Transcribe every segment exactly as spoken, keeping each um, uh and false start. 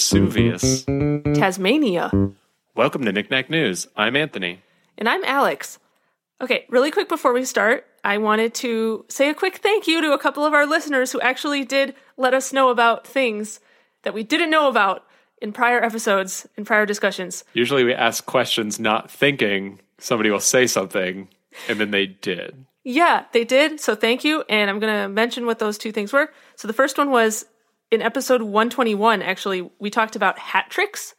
Vesuvius, Tasmania. Welcome to Knickknack News. I'm Anthony. And I'm Alex. Okay, really quick before we start, I wanted to say a quick thank you to a couple of our listeners who actually did let us know about things that we didn't know about in prior episodes, in prior discussions. Usually we ask questions not thinking somebody will say something, and then they did. Yeah, they did. So thank you. And I'm going to mention what those two things were. So the first one was in episode one twenty-one, actually, we talked about hat tricks.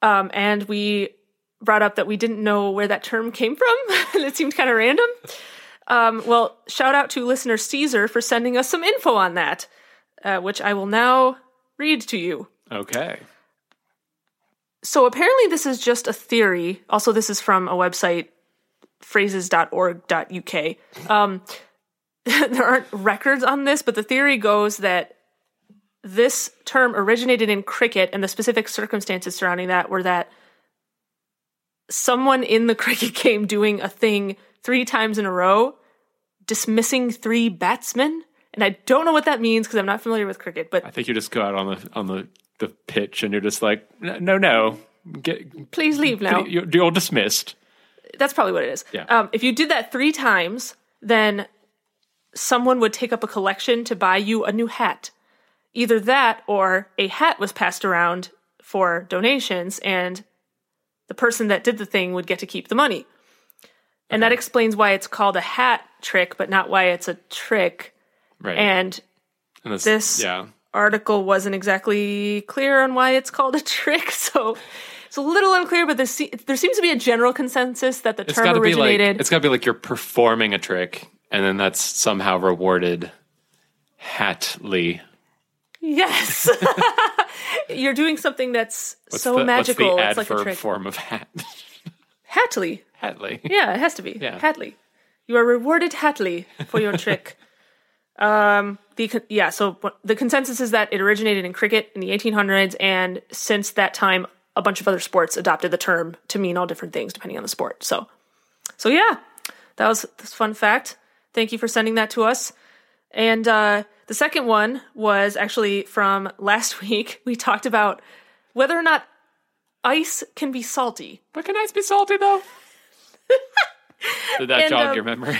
Um, and we brought up that we didn't know where that term came from. And it seemed kind of random. Um, well, shout out to listener Caesar for sending us some info on that, uh, which I will now read to you. Okay. So apparently this is just a theory. Also, this is from a website, phrases dot org dot U K. Um, there aren't records on this, but the theory goes that this term originated in cricket, and the specific circumstances surrounding that were that someone in the cricket game doing a thing three times in a row, dismissing three batsmen. And I don't know what that means because I'm not familiar with cricket. But I think you just go out on the on the, the pitch and you're just like, no, no. Get, please leave now. You're, you're dismissed. That's probably what it is. Yeah. Um, if you did that three times, then someone would take up a collection to buy you a new hat. Either that or a hat was passed around for donations, and the person that did the thing would get to keep the money. And okay. That explains why it's called a hat trick, but not why it's a trick. Right. And, and this, this yeah. article wasn't exactly clear on why it's called a trick, so it's a little unclear, but there, se- there seems to be a general consensus that the it's term originated... Like, it's got to be like you're performing a trick, and then that's somehow rewarded hatly. Yes. You're doing something that's what's so the, magical. What's the it's like a trick. Form of hat? Hatly. Hatly. Yeah, it has to be. Yeah. Hatly. You are rewarded hatly for your trick. Um, the yeah, so the consensus is that it originated in cricket in the eighteen hundreds, and since that time, a bunch of other sports adopted the term to mean all different things depending on the sport. So, so yeah, that was this fun fact. Thank you for sending that to us. And uh, the second one was actually from last week. We talked about whether or not ice can be salty. But can ice be salty, though? Did that and, jog um, your memory?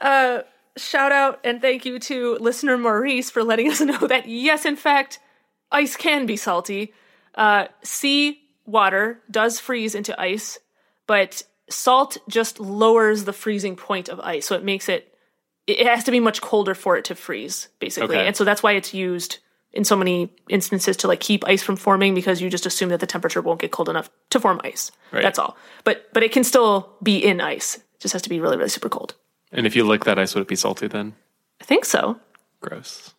uh, shout out and thank you to listener Maurice for letting us know that, yes, in fact, ice can be salty. Uh, sea water does freeze into ice, but salt just lowers the freezing point of ice, so it makes it It has to be much colder for it to freeze, basically. Okay. And so that's why it's used in so many instances to like keep ice from forming, because you just assume that the temperature won't get cold enough to form ice. Right. That's all. But but it can still be in ice. It just has to be really, really super cold. And if you lick that ice, would it be salty then? I think so. Gross.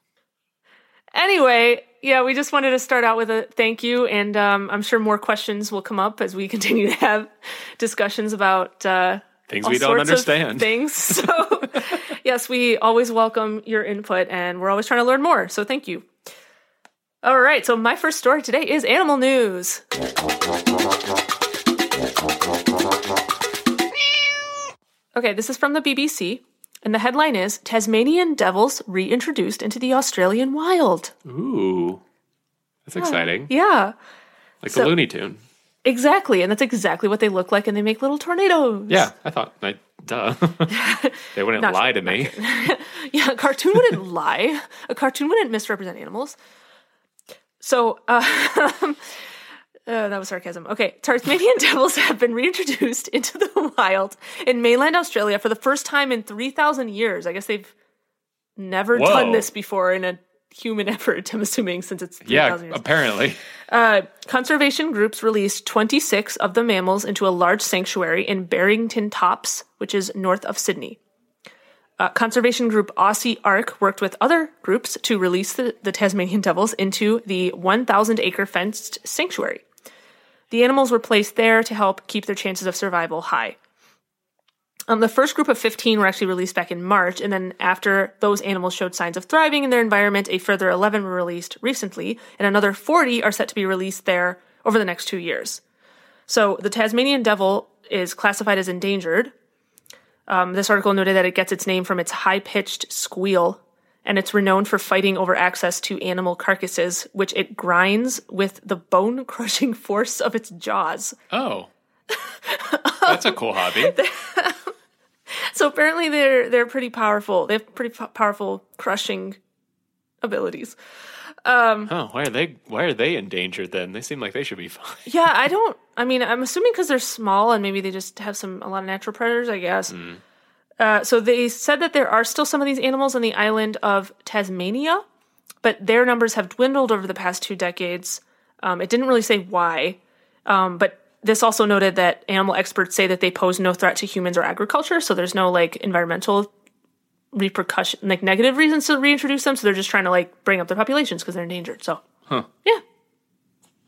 Anyway, yeah, we just wanted to start out with a thank you. And um, I'm sure more questions will come up as we continue to have discussions about... Uh, Things all we don't understand. Things. So, yes, we always welcome your input, and we're always trying to learn more. So, thank you. All right. So, my first story today is animal news. Okay, this is from the B B C, and the headline is Tasmanian devils reintroduced into the Australian wild. Ooh, that's exciting. Yeah. Like so, a Looney Tune. Exactly, and that's exactly what they look like, and they make little tornadoes. Yeah, I thought, I, duh. They wouldn't lie to me. Yeah, a cartoon wouldn't lie. A cartoon wouldn't misrepresent animals. So, uh, uh, that was sarcasm. Okay, Tasmanian devils have been reintroduced into the wild in mainland Australia for the first time in three thousand years. I guess they've never Whoa. done this before in a human effort, I'm assuming, since it's three thousand years. Yeah, apparently. Uh, conservation groups released twenty-six of the mammals into a large sanctuary in Barrington Tops, which is north of Sydney. Uh, conservation group Aussie Ark worked with other groups to release the, the Tasmanian devils into the one thousand acre fenced sanctuary. The animals were placed there to help keep their chances of survival high. Um, the first group of fifteen were actually released back in March, and then after those animals showed signs of thriving in their environment, a further eleven were released recently, and another forty are set to be released there over the next two years. So the Tasmanian devil is classified as endangered. Um, this article noted that it gets its name from its high-pitched squeal and it's renowned for fighting over access to animal carcasses, which it grinds with the bone-crushing force of its jaws. Oh. That's a cool hobby. So apparently they're they're pretty powerful. They have pretty po- powerful crushing abilities. Um, oh, why are they why are they endangered then? They seem like they should be fine. Yeah, I don't. I mean, I'm assuming because they're small and maybe they just have some a lot of natural predators, I guess. Mm. Uh, so they said that there are still some of these animals on the island of Tasmania, but their numbers have dwindled over the past two decades. Um, it didn't really say why, um, but this also noted that animal experts say that they pose no threat to humans or agriculture, so there's no, like, environmental repercussion, like, negative reasons to reintroduce them, so they're just trying to, like, bring up their populations because they're endangered, so. Huh. Yeah.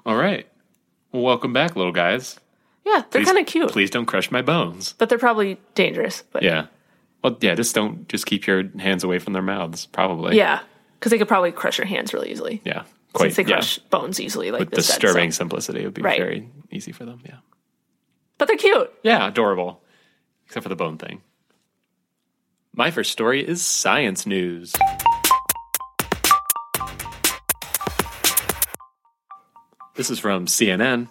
All right. Well, welcome back, little guys. Yeah, they're kind of cute. Please don't crush my bones. But they're probably dangerous. But. Yeah. Well, yeah, just don't, just keep your hands away from their mouths, probably. Yeah, because they could probably crush your hands really easily. Yeah. Quite, Since they crush yeah. bones easily, like with this disturbing said, so. Simplicity would be right. very easy for them, yeah. But they're cute. Yeah, adorable. Except for the bone thing. My first story is science news. This is from C N N.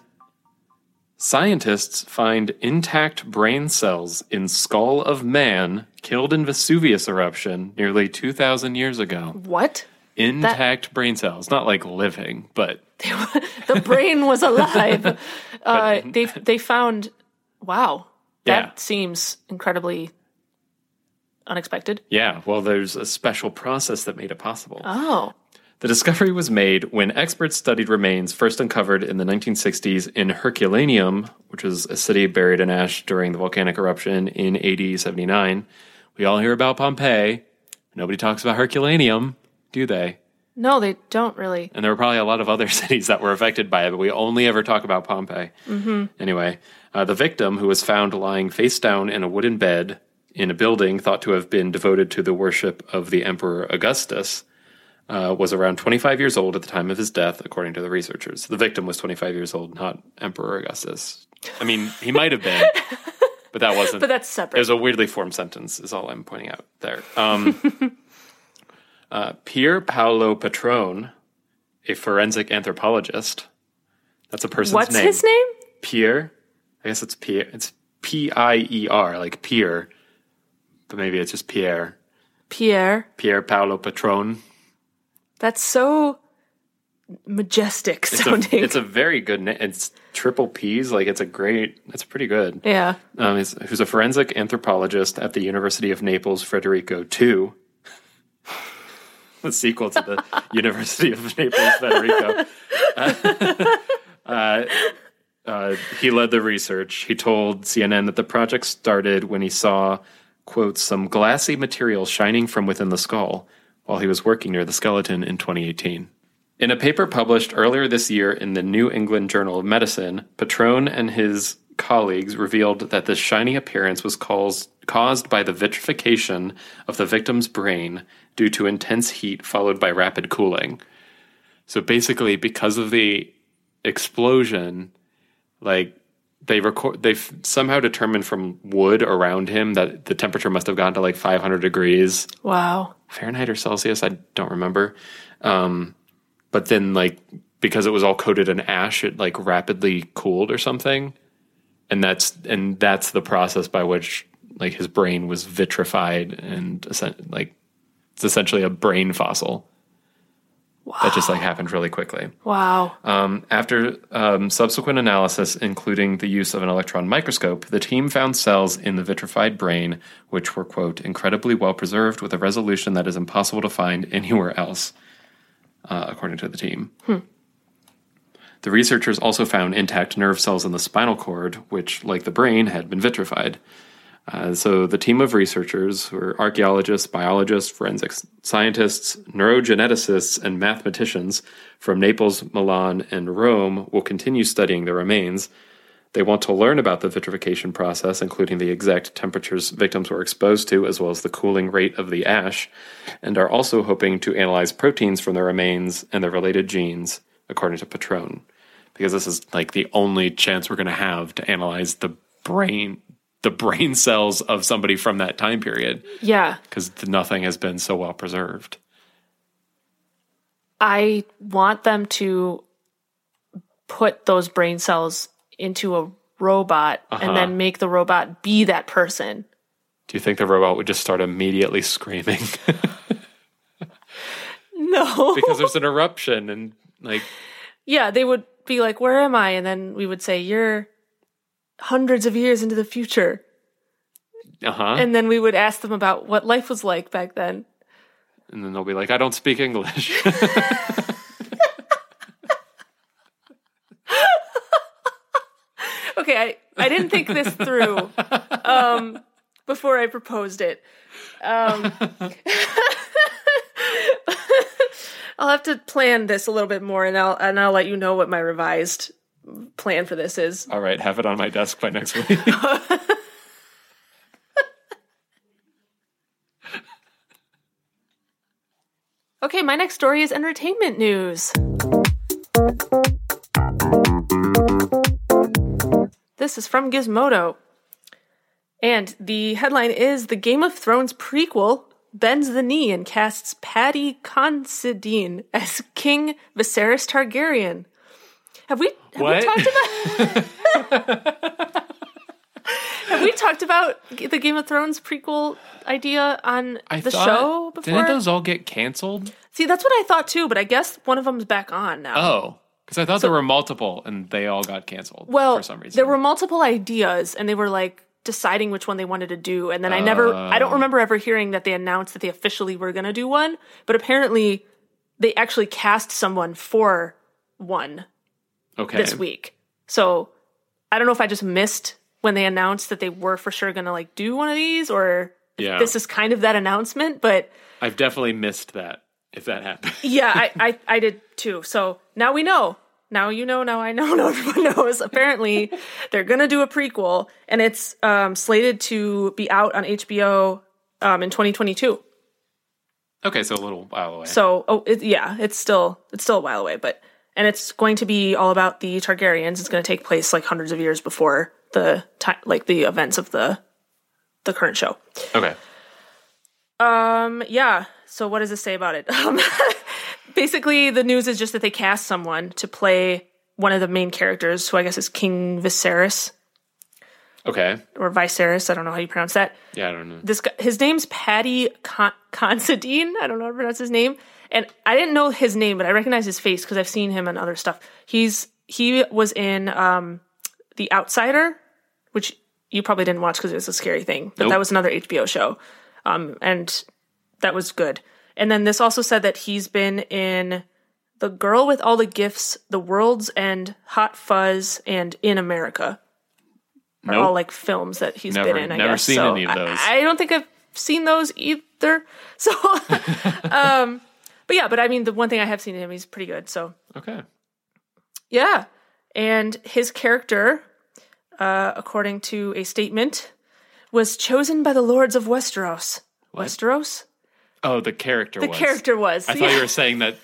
Scientists find intact brain cells in skull of man killed in Vesuvius eruption nearly two thousand years ago. What? Intact that, brain cells, not like living, but they were, the brain was alive. uh, they they found, wow, that yeah. seems incredibly unexpected. Yeah, well, there's a special process that made it possible. Oh, the discovery was made when experts studied remains first uncovered in the nineteen sixties in Herculaneum, which was a city buried in ash during the volcanic eruption in A D seventy-nine. We all hear about Pompeii. Nobody talks about Herculaneum. Do they? No, they don't really. And there were probably a lot of other cities that were affected by it, but we only ever talk about Pompeii. Mm-hmm. Anyway, uh, the victim, who was found lying face down in a wooden bed in a building thought to have been devoted to the worship of the Emperor Augustus, uh, was around twenty-five years old at the time of his death, according to the researchers. The victim was twenty-five years old, not Emperor Augustus. I mean, he might have been, but that wasn't. But that's separate. It was a weirdly formed sentence, is all I'm pointing out there. Um Uh, Pier Paolo Petrone, a forensic anthropologist. That's a person's What's name. What's his name? Pier. I guess it's Pier. It's P I E R, like Pier. But maybe it's just Pierre. Pierre. Pier Paolo Petrone. That's so majestic sounding. It's a, it's a very good name. It's triple P's. Like, it's a great, it's pretty good. Yeah. Um, he's, who's a forensic anthropologist at the University of Naples, Federico the Second. The sequel to the University of Naples, Federico. Uh, uh, uh, he led the research. He told C N N that the project started when he saw, quote, some glassy material shining from within the skull while he was working near the skeleton in twenty eighteen. In a paper published earlier this year in the New England Journal of Medicine, Petrone and his colleagues revealed that this shiny appearance was caused caused by the vitrification of the victim's brain due to intense heat followed by rapid cooling. So basically, because of the explosion, like they record, they've somehow determined from wood around him that the temperature must have gone to like five hundred degrees. Wow. Fahrenheit or Celsius, I don't remember. Um, but then, like, because it was all coated in ash, it like rapidly cooled or something. And that's and that's the process by which, like, his brain was vitrified and, like, it's essentially a brain fossil. Wow. That just, like, happened really quickly. Wow. Um, after um, subsequent analysis, including the use of an electron microscope, the team found cells in the vitrified brain, which were, quote, incredibly well-preserved with a resolution that is impossible to find anywhere else, uh, according to the team. Hmm. The researchers also found intact nerve cells in the spinal cord, which, like the brain, had been vitrified. Uh, so the team of researchers, who are archaeologists, biologists, forensic scientists, neurogeneticists, and mathematicians from Naples, Milan, and Rome, will continue studying the remains. They want to learn about the vitrification process, including the exact temperatures victims were exposed to, as well as the cooling rate of the ash, and are also hoping to analyze proteins from the remains and their related genes, according to Petrone, because this is like the only chance we're going to have to analyze the brain the brain cells of somebody from that time period. Yeah. Because nothing has been so well preserved. I want them to put those brain cells into a robot uh-huh. and then make the robot be that person. Do you think the robot would just start immediately screaming? No. Because there's an eruption and like... Yeah, they would be like, where am I? And then we would say, you're hundreds of years into the future. Uh-huh. And then we would ask them about what life was like back then. And then they'll be like, I don't speak English. Okay, I, I didn't think this through um, before I proposed it. Um, I'll have to plan this a little bit more, and I'll and I'll let you know what my revised plan for this is. All right, have it on my desk by next week. Okay, my next story is entertainment news. This is from Gizmodo. And the headline is, The Game of Thrones prequel bends the knee and casts Paddy Considine as King Viserys Targaryen. Have we, have we talked about... Have we talked about the Game of Thrones prequel idea on I the thought, show before? Didn't those all get canceled? See, that's what I thought too, but I guess one of them's back on now. Oh, because I thought so, there were multiple and they all got canceled well, for some reason. There were multiple ideas and they were like deciding which one they wanted to do. And then I never, uh, I don't remember ever hearing that they announced that they officially were going to do one, but apparently they actually cast someone for one okay. this week. So I don't know if I just missed when they announced that they were for sure going to like do one of these, or yeah. this is kind of that announcement, but I've definitely missed that if that happened. yeah, I, I, I did too. So now we know, now, you know, now I know, now everyone knows. Apparently they're going to do a prequel and it's um, slated to be out on H B O um, in twenty twenty-two. Okay. So a little while away. So, oh it, yeah, it's still, it's still a while away, but, and it's going to be all about the Targaryens. It's going to take place like hundreds of years before the time, like the events of the the current show. Okay. Um. Yeah. So what does this say about it? Um, basically, the news is just that they cast someone to play one of the main characters, who I guess is King Viserys. Okay. Or Viserys. I don't know how you pronounce that. Yeah, I don't know. This guy, his name's Paddy Con- Considine. I don't know how to pronounce his name. And I didn't know his name, but I recognize his face because I've seen him in other stuff. He's he was in um, The Outsider, which you probably didn't watch because it was a scary thing, but nope. that was another H B O show, um, and that was good. And then this also said that he's been in The Girl with All the Gifts, The World's End, Hot Fuzz, and In America. Nope. Are all like films that he's never, been in. I never guess. seen so any of those. I, I don't think I've seen those either. So, um, but yeah, but I mean, the one thing I have seen him, he's pretty good. So okay, yeah. And his character, uh, according to a statement, was chosen by the lords of Westeros. What? Westeros? Oh, the character the was. The character was. I yeah. thought you were saying that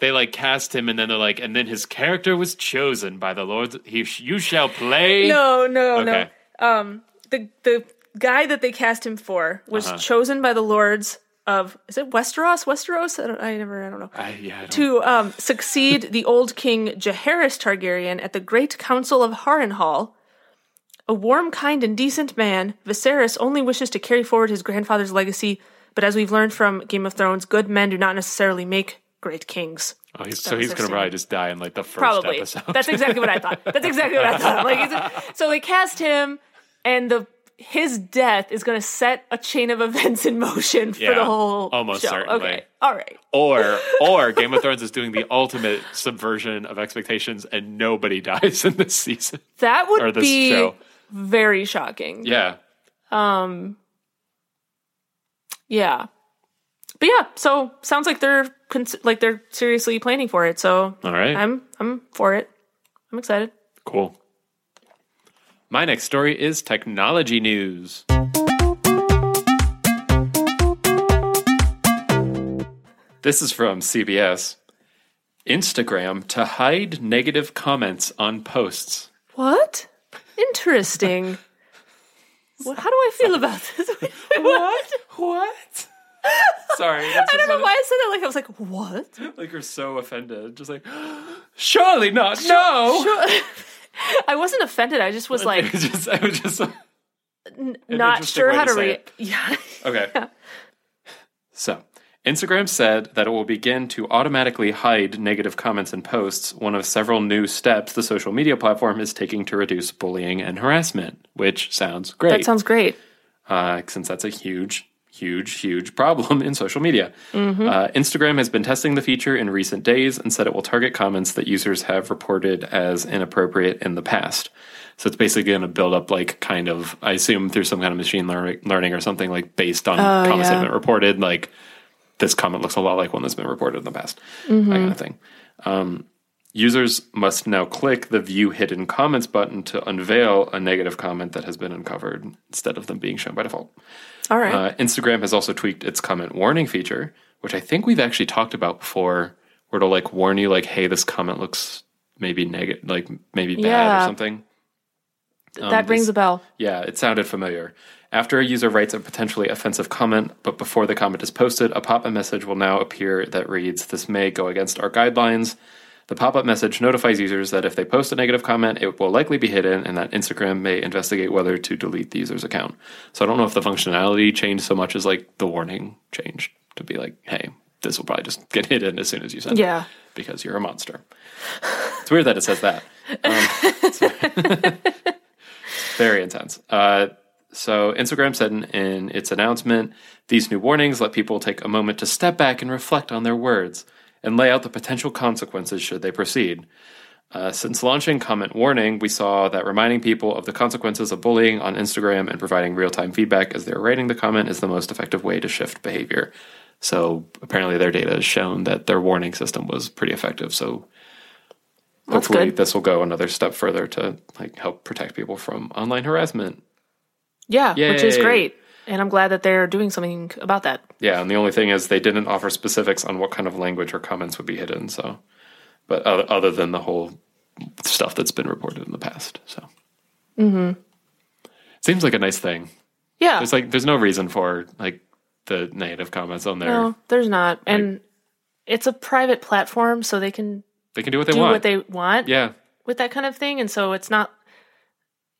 they, like, cast him, and then they're like, and then his character was chosen by the lords. He, you shall play. No, no, okay. no. Um, the, the guy that they cast him for was uh-huh. chosen by the lords of, is it Westeros? Westeros? I don't. I never. I don't know. I, yeah, I don't. To um, succeed the old king Jaehaerys Targaryen at the Great Council of Harrenhal, a warm, kind, and decent man, Viserys only wishes to carry forward his grandfather's legacy. But as we've learned from Game of Thrones, good men do not necessarily make great kings. Oh, he's, so he's going to probably just die in like the first probably. episode. That's exactly what I thought. That's exactly what I thought. Like, so they cast him, and the. His death is going to set a chain of events in motion for yeah, the whole almost show. Certainly. Okay, all right. Or, or Game of Thrones is doing the ultimate subversion of expectations, and nobody dies in this season. That would or this be show. very shocking. Yeah. Um. Yeah, but yeah. So sounds like they're cons- like they're seriously planning for it. So all right, I'm I'm for it. I'm excited. Cool. My next story is technology news. This is from C B S. Instagram to hide negative comments on posts. What? Interesting. How do I feel about this? What? What? Sorry. That's I don't know why I said that. Like, I was like, what? Like, you're so offended. Just like, surely not. Sure, no. Sure. I wasn't offended. I just was like. just, I was just. N- not sure how to, to read it. Yeah. Okay. Yeah. So, Instagram said that it will begin to automatically hide negative comments and posts, one of several new steps the social media platform is taking to reduce bullying and harassment, which sounds great. That sounds great. Uh, since that's a huge, huge, huge problem in social media. Mm-hmm. Uh, Instagram has been testing the feature in recent days and said it will target comments that users have reported as inappropriate in the past. So it's basically going to build up, like, kind of, I assume through some kind of machine lear- learning or something, like, based on oh, comments yeah. that have been reported, like, this comment looks a lot like one that's been reported in the past, mm-hmm. that kind of thing. Um, users must now click the View Hidden Comments button to unveil a negative comment that has been uncovered instead of them being shown by default. All right. Uh, Instagram has also tweaked its comment warning feature, which I think we've actually talked about before, where it'll, like, warn you, like, hey, this comment looks maybe negative, like, maybe bad yeah. or something. Um, that rings this, a bell. Yeah, it sounded familiar. After a user writes a potentially offensive comment, but before the comment is posted, a pop-up message will now appear that reads, "This may go against our guidelines." The pop-up message notifies users that if they post a negative comment, it will likely be hidden, and that Instagram may investigate whether to delete the user's account. So I don't know if the functionality changed so much as, like, the warning changed to be like, hey, this will probably just get hidden as soon as you send yeah. it because you're a monster. It's weird that it says that. Um, it's very intense. Uh, so Instagram said in, in its announcement, these new warnings let people take a moment to step back and reflect on their words and lay out the potential consequences should they proceed. Uh, since launching Comment Warning, we saw that reminding people of the consequences of bullying on Instagram and providing real-time feedback as they're writing the comment is the most effective way to shift behavior. So apparently their data has shown that their warning system was pretty effective. So That's hopefully good. This will go another step further to, like, help protect people from online harassment. Yeah, Yay. Which is great. And I'm glad that they're doing something about that. Yeah, and the only thing is they didn't offer specifics on what kind of language or comments would be hidden. So, but other, other than the whole stuff that's been reported in the past. So, mm-hmm. Seems like a nice thing. Yeah, there's like there's no reason for like the negative comments on there. No, there's not, like, and it's a private platform, so they can they can do what they do want. What they want. Yeah, with that kind of thing, and so it's not.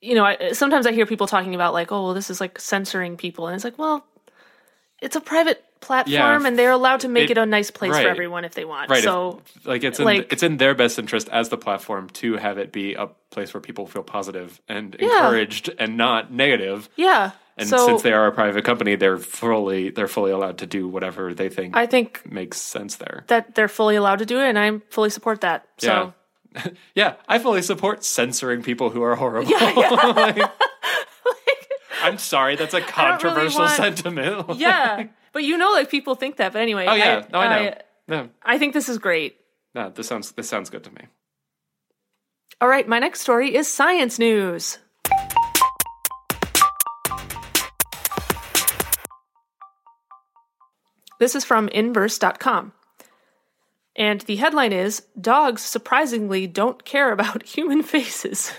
You know, I, sometimes I hear people talking about, like, oh, well, this is, like, censoring people. And it's like, well, it's a private platform, yeah, and they're allowed to make it, it a nice place right. for everyone if they want. Right. So, if, like, it's in, like, it's in their best interest as the platform to have it be a place where people feel positive and yeah. encouraged and not negative. Yeah. And so, since they are a private company, they're fully they're fully allowed to do whatever they think, I think makes sense there. That they're fully allowed to do it, and I fully support that. So. Yeah. Yeah, I fully support censoring people who are horrible. Yeah, yeah. like, like, I'm sorry, that's a controversial really want, sentiment. Like, yeah, but you know, like, people think that. But anyway, oh yeah, no, I, I know. No. I think this is great. No, this sounds this sounds good to me. All right, my next story is science news. This is from inverse dot com. And the headline is, dogs surprisingly don't care about human faces.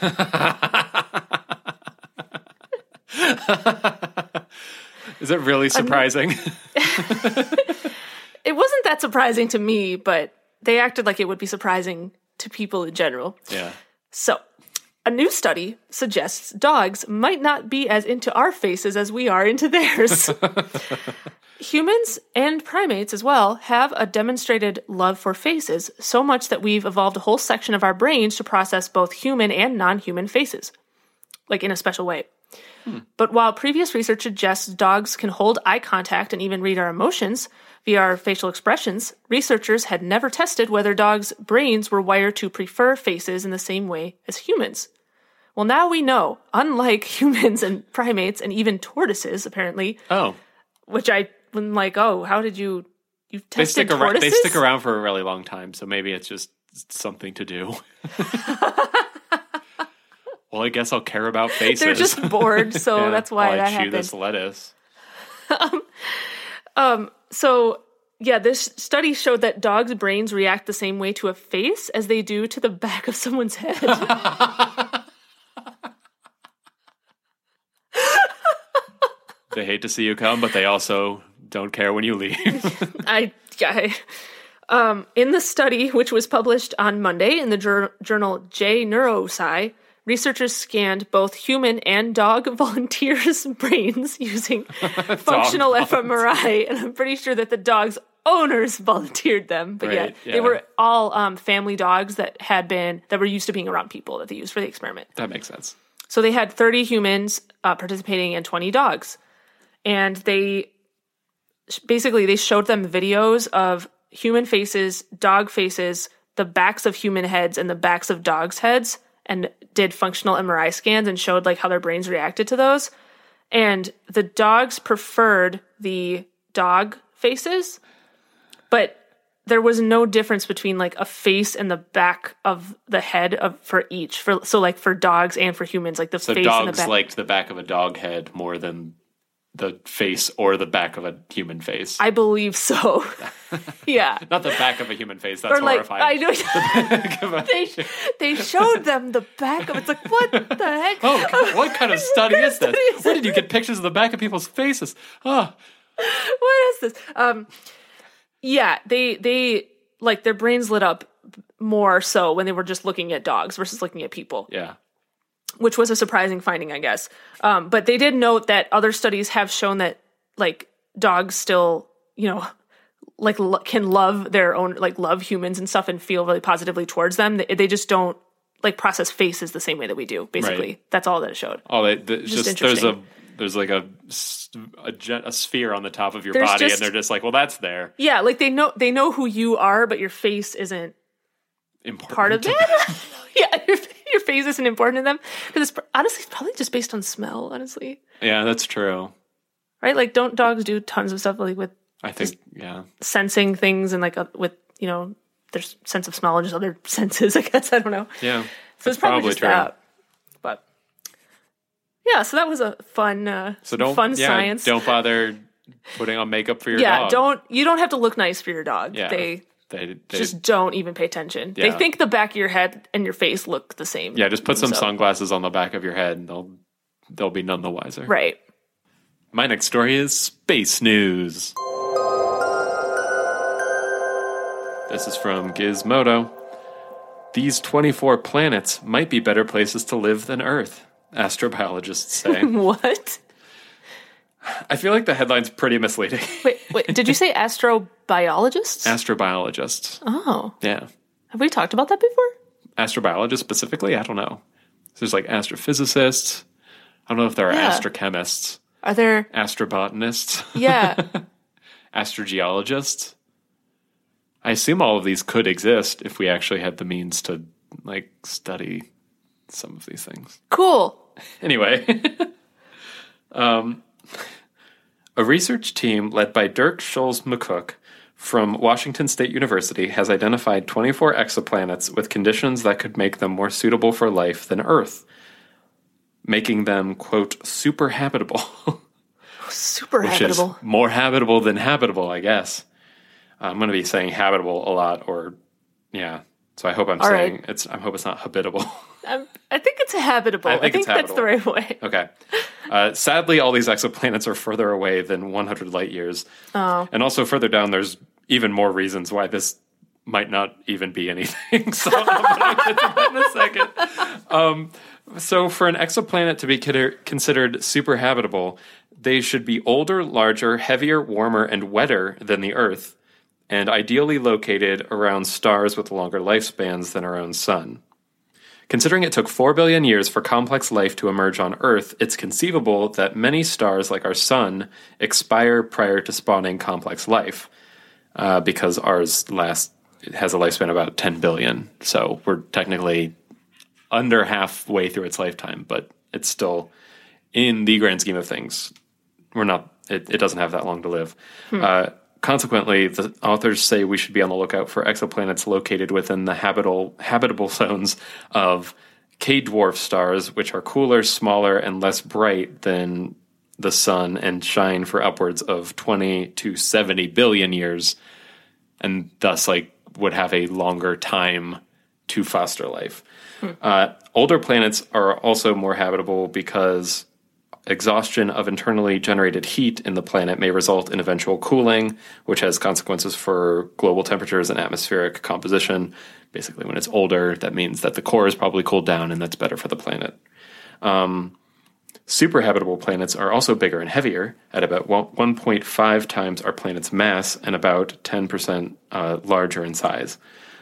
Is it really surprising? It wasn't that surprising to me, but they acted like it would be surprising to people in general. Yeah. So, a new study suggests dogs might not be as into our faces as we are into theirs. Humans and primates as well have a demonstrated love for faces, so much that we've evolved a whole section of our brains to process both human and non-human faces, like in a special way. Hmm. But while previous research suggests dogs can hold eye contact and even read our emotions via our facial expressions, researchers had never tested whether dogs' brains were wired to prefer faces in the same way as humans. Well, now we know, unlike humans and primates and even tortoises, apparently, oh, which I... I'm like, oh, how did you? You tested they stick tortoises? Around, they stick around for a really long time, so maybe it's just something to do. Well, I guess I'll care about faces. They're just bored, so yeah. that's why I'll that chew happened. This lettuce. um, um. So yeah, this study showed that dogs' brains react the same way to a face as they do to the back of someone's head. They hate to see you come, but they also don't care when you leave. I, I um, in the study, which was published on Monday in the jur- journal J Neurosci, researchers scanned both human and dog volunteers' brains using functional fMRI, and I'm pretty sure that the dog's owners volunteered them. But right, yeah, yeah, they were all um, family dogs that had been that were used to being around people that they used for the experiment. That makes sense. So they had thirty humans uh, participating and twenty dogs, and they basically they showed them videos of human faces, dog faces, the backs of human heads, and the backs of dogs' heads, and did functional M R I scans and showed like how their brains reacted to those. And the dogs preferred the dog faces, but there was no difference between like a face and the back of the head of for each. For so like for dogs and for humans, like the so face and the back. So dogs liked the back of a dog head more than the face or the back of a human face. I believe so. Yeah. Not the back of a human face. That's or like, horrifying. I know. The they, they showed them the back of it. It's like, what the heck? Oh, what kind of study is this? Where did you get pictures of the back of people's faces? Oh. What is this? Um, yeah, they, they, like, their brains lit up more so when they were just looking at dogs versus looking at people. Yeah. Which was a surprising finding, I guess. Um, but they did note that other studies have shown that, like, dogs still, you know, like, lo- can love their own, like, love humans and stuff and feel really positively towards them. They, they just don't, like, process faces the same way that we do, basically. Right. That's all that it showed. Oh, they, they, just, just there's a... There's like a, a, a sphere on the top of your there's body, just, and they're just like, well, that's there. Yeah, like they know they know who you are, but your face isn't important part of that. Yeah, your, your face isn't important to them. Because it's honestly it's probably just based on smell, honestly. Yeah, that's true. Right? Like, don't dogs do tons of stuff like with I think yeah sensing things and like a, with you know their sense of smell and just other senses? I guess I don't know. Yeah, so it's probably, probably just true. That. Yeah, so that was a fun, uh, so don't, fun yeah, science. Don't bother putting on makeup for your yeah, dog. Yeah, don't you don't have to look nice for your dog. Yeah, they, they, they just don't even pay attention. Yeah. They think the back of your head and your face look the same. Yeah, just put some so. sunglasses on the back of your head, and they'll they'll be none the wiser. Right. My next story is space news. This is from Gizmodo. These twenty-four planets might be better places to live than Earth, astrobiologists say. What? I feel like the headline's pretty misleading. Wait, wait, did you say astrobiologists? Astrobiologists. Oh. Yeah. Have we talked about that before? Astrobiologists specifically? I don't know. So there's like astrophysicists. I don't know if there are yeah. astrochemists. Are there? Astrobotanists. Yeah. Astrogeologists. I assume all of these could exist if we actually had the means to like study some of these things. Cool. Anyway, um, a research team led by Dirk Schulze-Makuch from Washington State University has identified twenty-four exoplanets with conditions that could make them more suitable for life than Earth, making them, quote, super habitable. Super which habitable. Which is more habitable than habitable, I guess. I'm going to be saying habitable a lot, or, yeah. So I hope I'm All saying right. it's. I hope it's not habitable. I'm, I think it's habitable. I think, I think it's habitable. That's the right way. Okay. Uh, sadly, all these exoplanets are further away than one hundred light years. Oh. And also further down, there's even more reasons why this might not even be anything. So I'm going to get to that in a second. Um, so for an exoplanet to be considered super habitable, they should be older, larger, heavier, warmer, and wetter than the Earth, and ideally located around stars with longer lifespans than our own sun. Considering it took four billion years for complex life to emerge on Earth, it's conceivable that many stars like our sun expire prior to spawning complex life, uh, because ours last it has a lifespan of about ten billion. So we're technically under halfway through its lifetime, but it's still, in the grand scheme of things, we're not. It, it doesn't have that long to live. Hmm. Uh, Consequently, the authors say we should be on the lookout for exoplanets located within the habitable, habitable zones of K-dwarf stars, which are cooler, smaller, and less bright than the sun and shine for upwards of twenty to seventy billion years, and thus like would have a longer time to foster life. Hmm. Uh, older planets are also more habitable because exhaustion of internally generated heat in the planet may result in eventual cooling, which has consequences for global temperatures and atmospheric composition. Basically, when it's older, that means that the core is probably cooled down, and that's better for the planet. Um, superhabitable planets are also bigger and heavier, at about one point five times our planet's mass and about ten percent uh, larger in size.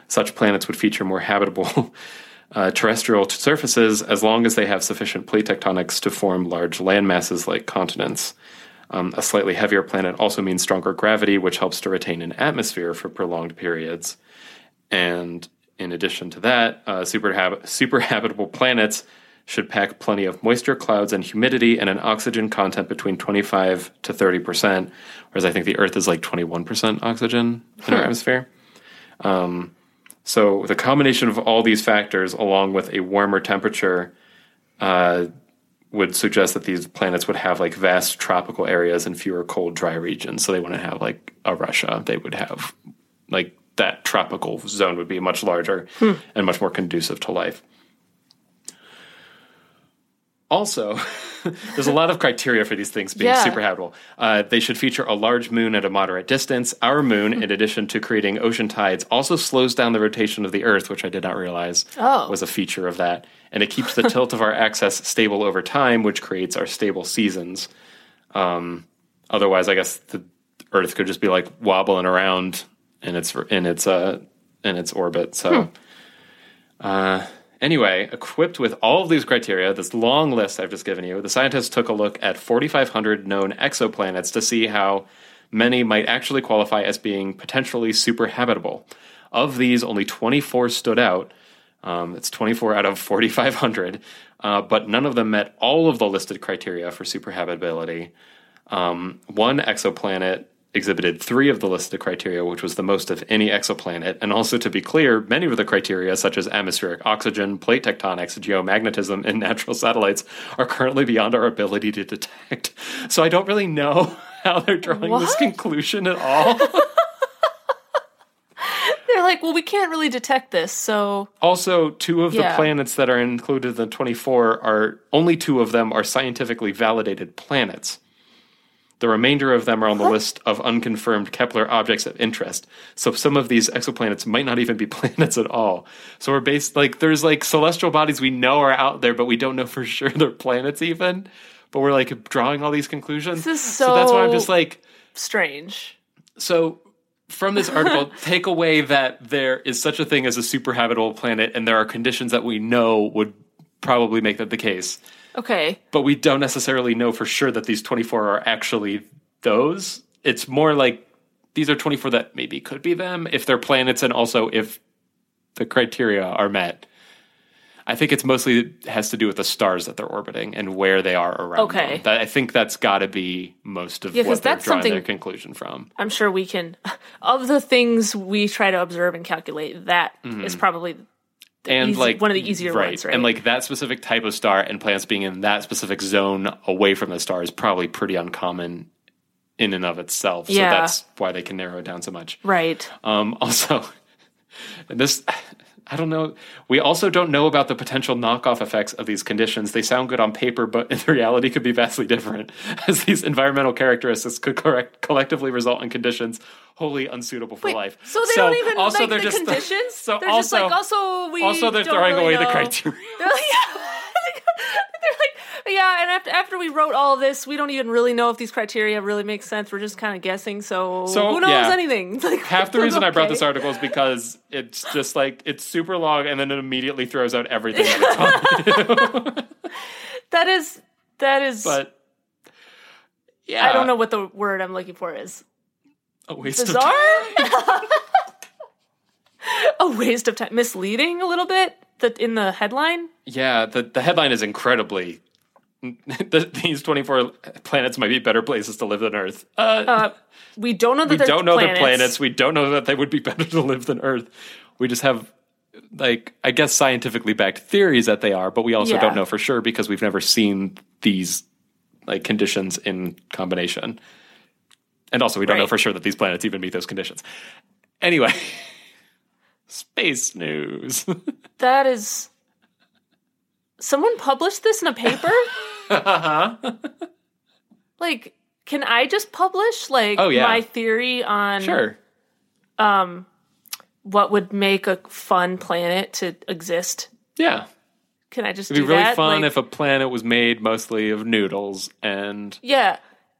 Such planets would feature more habitable Uh, terrestrial surfaces as long as they have sufficient plate tectonics to form large land masses like continents. Um, a slightly heavier planet also means stronger gravity, which helps to retain an atmosphere for prolonged periods. And in addition to that, uh, super hab- super habitable planets should pack plenty of moisture, clouds, and humidity, and an oxygen content between twenty-five to thirty percent, whereas I think the Earth is like twenty-one percent oxygen in our atmosphere. Um So the combination of all these factors, along with a warmer temperature, uh, would suggest that these planets would have like vast tropical areas and fewer cold, dry regions. So they wouldn't have like a Russia. They would have like that tropical zone would be much larger hmm. and much more conducive to life. Also, there's a lot of criteria for these things being yeah. super habitable. Uh, they should feature a large moon at a moderate distance. Our moon, in addition to creating ocean tides, also slows down the rotation of the Earth, which I did not realize oh. was a feature of that. And it keeps the tilt of our axis stable over time, which creates our stable seasons. Um, otherwise, I guess the Earth could just be like wobbling around in its in its uh, in its orbit. So. Hmm. Uh, Anyway, equipped with all of these criteria, this long list I've just given you, the scientists took a look at forty-five hundred known exoplanets to see how many might actually qualify as being potentially super habitable. Of these, only twenty-four stood out. Um, it's twenty-four out of forty-five hundred, uh, but none of them met all of the listed criteria for super habitability. Um, one exoplanet exhibited three of the listed criteria, which was the most of any exoplanet. And also, to be clear, many of the criteria, such as atmospheric oxygen, plate tectonics, geomagnetism, and natural satellites, are currently beyond our ability to detect. So I don't really know how they're drawing what? this conclusion at all. They're like, well, we can't really detect this, so... Also, two of yeah. the planets that are included in the twenty-four are... Only two of them are scientifically validated planets. The remainder of them are on the what? list of unconfirmed Kepler objects of interest. So some of these exoplanets might not even be planets at all. So we're based, like, there's like celestial bodies we know are out there, but we don't know for sure they're planets even. But we're like drawing all these conclusions. This is so, so that's why I'm just like strange. So from this article, take away that there is such a thing as a super habitable planet, and there are conditions that we know would probably make that the case. Okay. But we don't necessarily know for sure that these twenty-four are actually those. It's more like these are twenty-four that maybe could be them if they're planets and also if the criteria are met. I think it's mostly it has to do with the stars that they're orbiting and where they are around okay. them. That, I think that's got to be most of yeah, what they're drawing their conclusion from. I'm sure we can – of the things we try to observe and calculate, that mm-hmm. is probably – and easy, like one of the easier right. ones, right? And like that specific type of star and planets being in that specific zone away from the star is probably pretty uncommon in and of itself. Yeah. So that's why they can narrow it down so much. Right. Um, also, this, I don't know. We also don't know about the potential knockoff effects of these conditions. They sound good on paper, but in reality could be vastly different, as these environmental characteristics could correct, collectively result in conditions wholly unsuitable for Wait, life. So they so don't even also like they're the just, conditions? So they're also, just like, also we Also they're don't throwing really away know. the criteria. They're like, yeah. they're like, yeah, and after, after we wrote all this, we don't even really know if these criteria really make sense. We're just kind of guessing, so, so who knows yeah. anything? Like, half the reason okay. I brought this article is because it's just like, it's super long, and then it immediately throws out everything that it's on you. That is, that is... But, yeah. I don't know what the word I'm looking for is. A waste Bizarre? of time. A waste of time. Misleading a little bit the, in the headline? Yeah, the, the headline is incredibly... The, these twenty-four planets might be better places to live than Earth. Uh, uh, we don't know that we they're don't know planets. They're planets. We don't know that they would be better to live than Earth. We just have, like, I guess scientifically backed theories that they are, but we also yeah. don't know for sure because we've never seen these, like, conditions in combination. And also, we don't right. know for sure that these planets even meet those conditions. Anyway, space news. That is... Someone published this in a paper? Uh-huh. Like, can I just publish, like, oh, yeah. my theory on sure. um, what would make a fun planet to exist? Yeah. Can I just It'd do that? It'd be really that? fun like, if a planet was made mostly of noodles and... Yeah.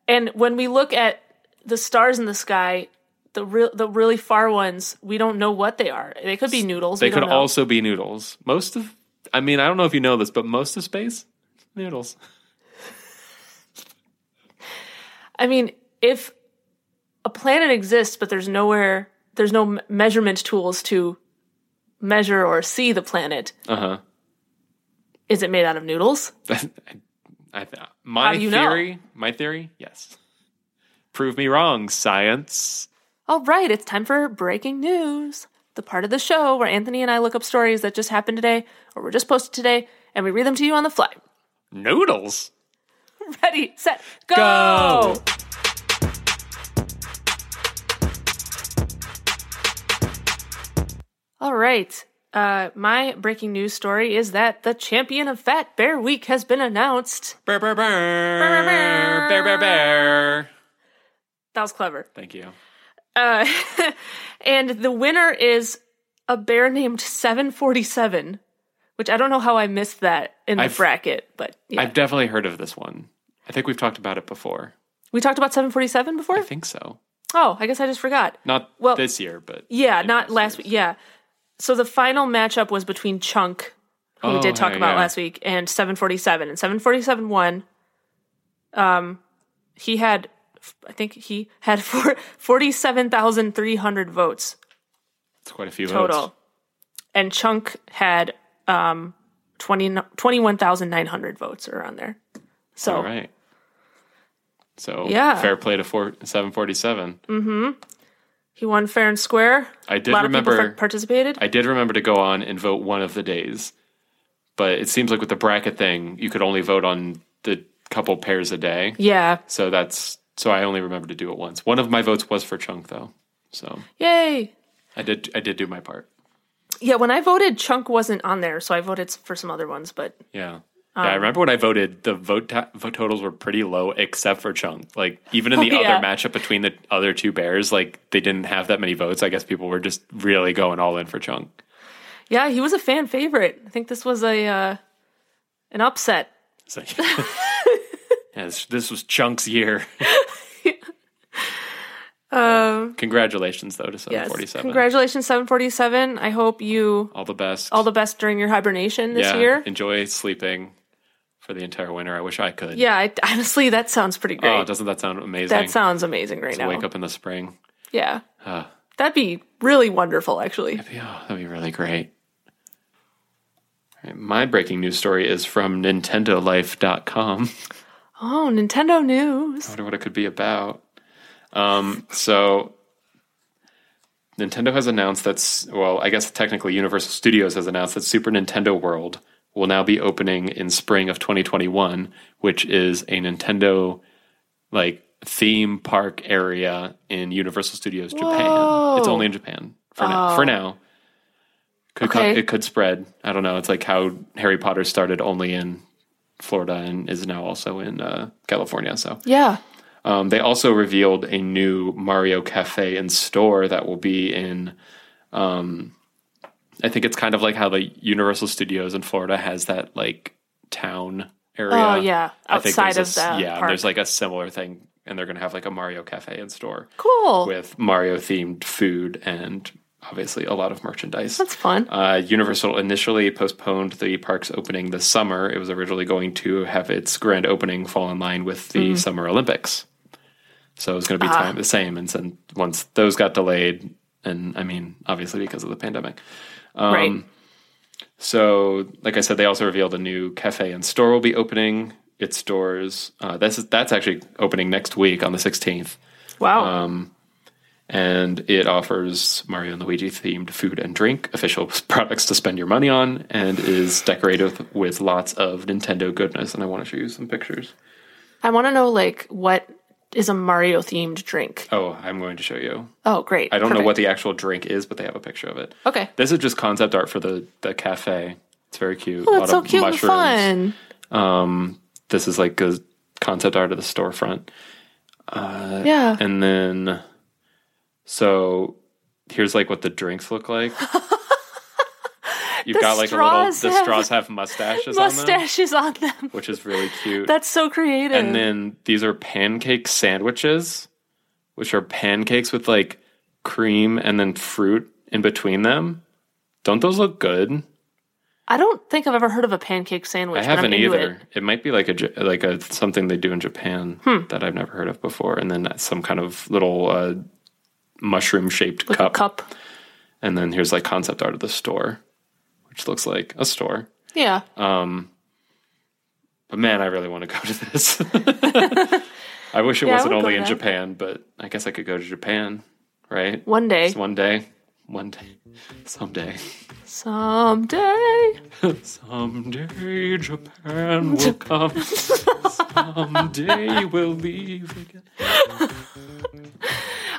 And when we look at the stars in the sky, the real, the really far ones, we don't know what they are. They could be noodles. They we could don't know. also be noodles. Most of... I mean, I don't know if you know this, but most of space, noodles. I mean, if a planet exists, but there's nowhere... There's no measurement tools to measure or see the planet... Uh-huh. Is it made out of noodles? I th- my theory, know? my theory, yes. Prove me wrong, science. All right, it's time for breaking news, the part of the show where Anthony and I look up stories that just happened today or were just posted today, and we read them to you on the fly. Noodles? Ready, set, go! go! All right. Uh, my breaking news story is that the champion of Fat Bear Week has been announced. Bear, bear, bear. Bear, bear, bear. Bear, bear, bear. That was clever. Thank you. Uh, and the winner is a bear named seven forty-seven, which I don't know how I missed that in the I've, bracket, but yeah. I've definitely heard of this one. I think we've talked about it before. We talked about seven forty-seven before? I think so. Oh, I guess I just forgot. Not well, this year, but... Yeah, not last years. week. Yeah. So the final matchup was between Chunk, who oh, we did talk hey, about yeah. last week, and seven forty-seven. And seven forty-seven won. Um, he had, I think he had forty-seven thousand three hundred votes. That's quite a few total. votes. Total. And Chunk had um, twenty-one thousand nine hundred votes around there. So, all right. So yeah. fair play to four, seven forty-seven. Mm-hmm. He won fair and square. I did a lot remember of people participated. I did remember to go on and vote one of the days, but it seems like with the bracket thing, you could only vote on the couple pairs a day. Yeah. So that's so I only remembered to do it once. One of my votes was for Chunk, though. So yay! I did. I did do my part. Yeah. When I voted, Chunk wasn't on there, so I voted for some other ones. But yeah, um, yeah I remember when I voted, the vote, t- vote totals were pretty low, except for Chunk. Like even in the oh, yeah. other matchup between the other two bears, like. They didn't have that many votes. I guess people were just really going all in for Chunk. Yeah, he was a fan favorite. I think this was a uh, an upset. So, yeah, this, this was Chunk's year. yeah. um, congratulations, though, to seven forty-seven. Yes. Congratulations, seven forty-seven. I hope you... All the best. All the best during your hibernation this yeah, year. Enjoy sleeping for the entire winter. I wish I could. Yeah, I, honestly, that sounds pretty great. Oh, doesn't that sound amazing? That sounds amazing right just now. Wake up in the spring. Yeah. Uh, that'd be really wonderful, actually. That'd be, oh, that'd be really great. Right, my breaking news story is from Nintendo Life dot com. Oh, Nintendo news. I wonder what it could be about. Um, so, Nintendo has announced that's, well, I guess technically Universal Studios has announced that Super Nintendo World will now be opening in spring of twenty twenty-one, which is a Nintendo, like, theme park area in Universal Studios Japan. Whoa. It's only in Japan for oh. now. For now. Could okay. co- it could spread. I don't know. It's like how Harry Potter started only in Florida and is now also in uh, California. So yeah. Um, they also revealed a new Mario Cafe and store that will be in um, I think it's kind of like how the Universal Studios in Florida has that like town area. Oh yeah. Outside of that. Yeah, park. There's like a similar thing. And they're going to have like a Mario Cafe and store. Cool. With Mario-themed food and obviously a lot of merchandise. That's fun. Uh, Universal initially postponed the park's opening this summer. It was originally going to have its grand opening fall in line with the mm. Summer Olympics. So it was going to be ah. time the same. And then once those got delayed, and I mean, obviously because of the pandemic. Um, right. So like I said, they also revealed a new cafe and store will be opening its doors. Uh, this is, that's actually opening next week on the sixteenth. Wow. Um, and it offers Mario and Luigi themed food and drink, official products to spend your money on, and is decorated with, with lots of Nintendo goodness. And I want to show you some pictures. I want to know, like, what is a Mario themed drink? Oh, I'm going to show you. Oh, great. I don't Perfect. know what the actual drink is, but they have a picture of it. Okay. This is just concept art for the, the cafe. It's very cute. Oh, it's so cute mushrooms. And fun. Um, this is like a concept art of the storefront. Uh, yeah. And then, so here's like what the drinks look like. You've the got like a little, have, the straws have mustaches, mustaches on them. Mustaches on them. Which is really cute. That's so creative. And then these are pancake sandwiches, which are pancakes with like cream and then fruit in between them. Don't those look good? I don't think I've ever heard of a pancake sandwich. I haven't either. It. it might be like a like a something they do in Japan hmm. that I've never heard of before. And then some kind of little uh, mushroom-shaped like cup. cup. And then here's like concept art of the store, which looks like a store. Yeah. Um, but man, I really want to go to this. I wish it yeah, wasn't only in that. Japan, but I guess I could go to Japan, right? One day. Just one day. One day. Someday. Someday. Someday Japan will come. Someday we'll leave again.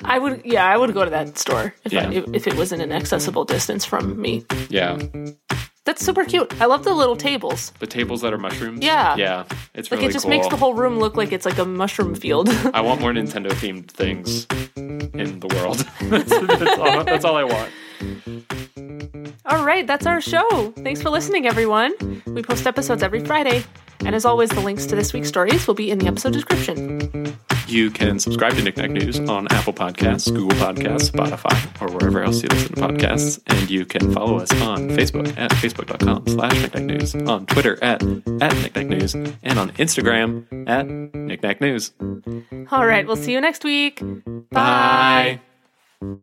I would, yeah, I would go to that store if, yeah. I, if it was in an accessible distance from me. Yeah. That's super cute. I love the little tables. The tables that are mushrooms? Yeah. Yeah. It's like really cool. Like it just cool. makes the whole room look like it's like a mushroom field. I want more Nintendo-themed things in the world. that's, that's, all, that's all I want. All right, that's our show. Thanks for listening, everyone. We post episodes every Friday. And as always, the links to this week's stories will be in the episode description. You can subscribe to Knickknack News on Apple Podcasts, Google Podcasts, Spotify, or wherever else you listen to podcasts. And you can follow us on Facebook at facebook.com slash Knickknack News, on Twitter at, at Knickknack News, and on Instagram at Knickknack News. All right, we'll see you next week. Bye. Bye.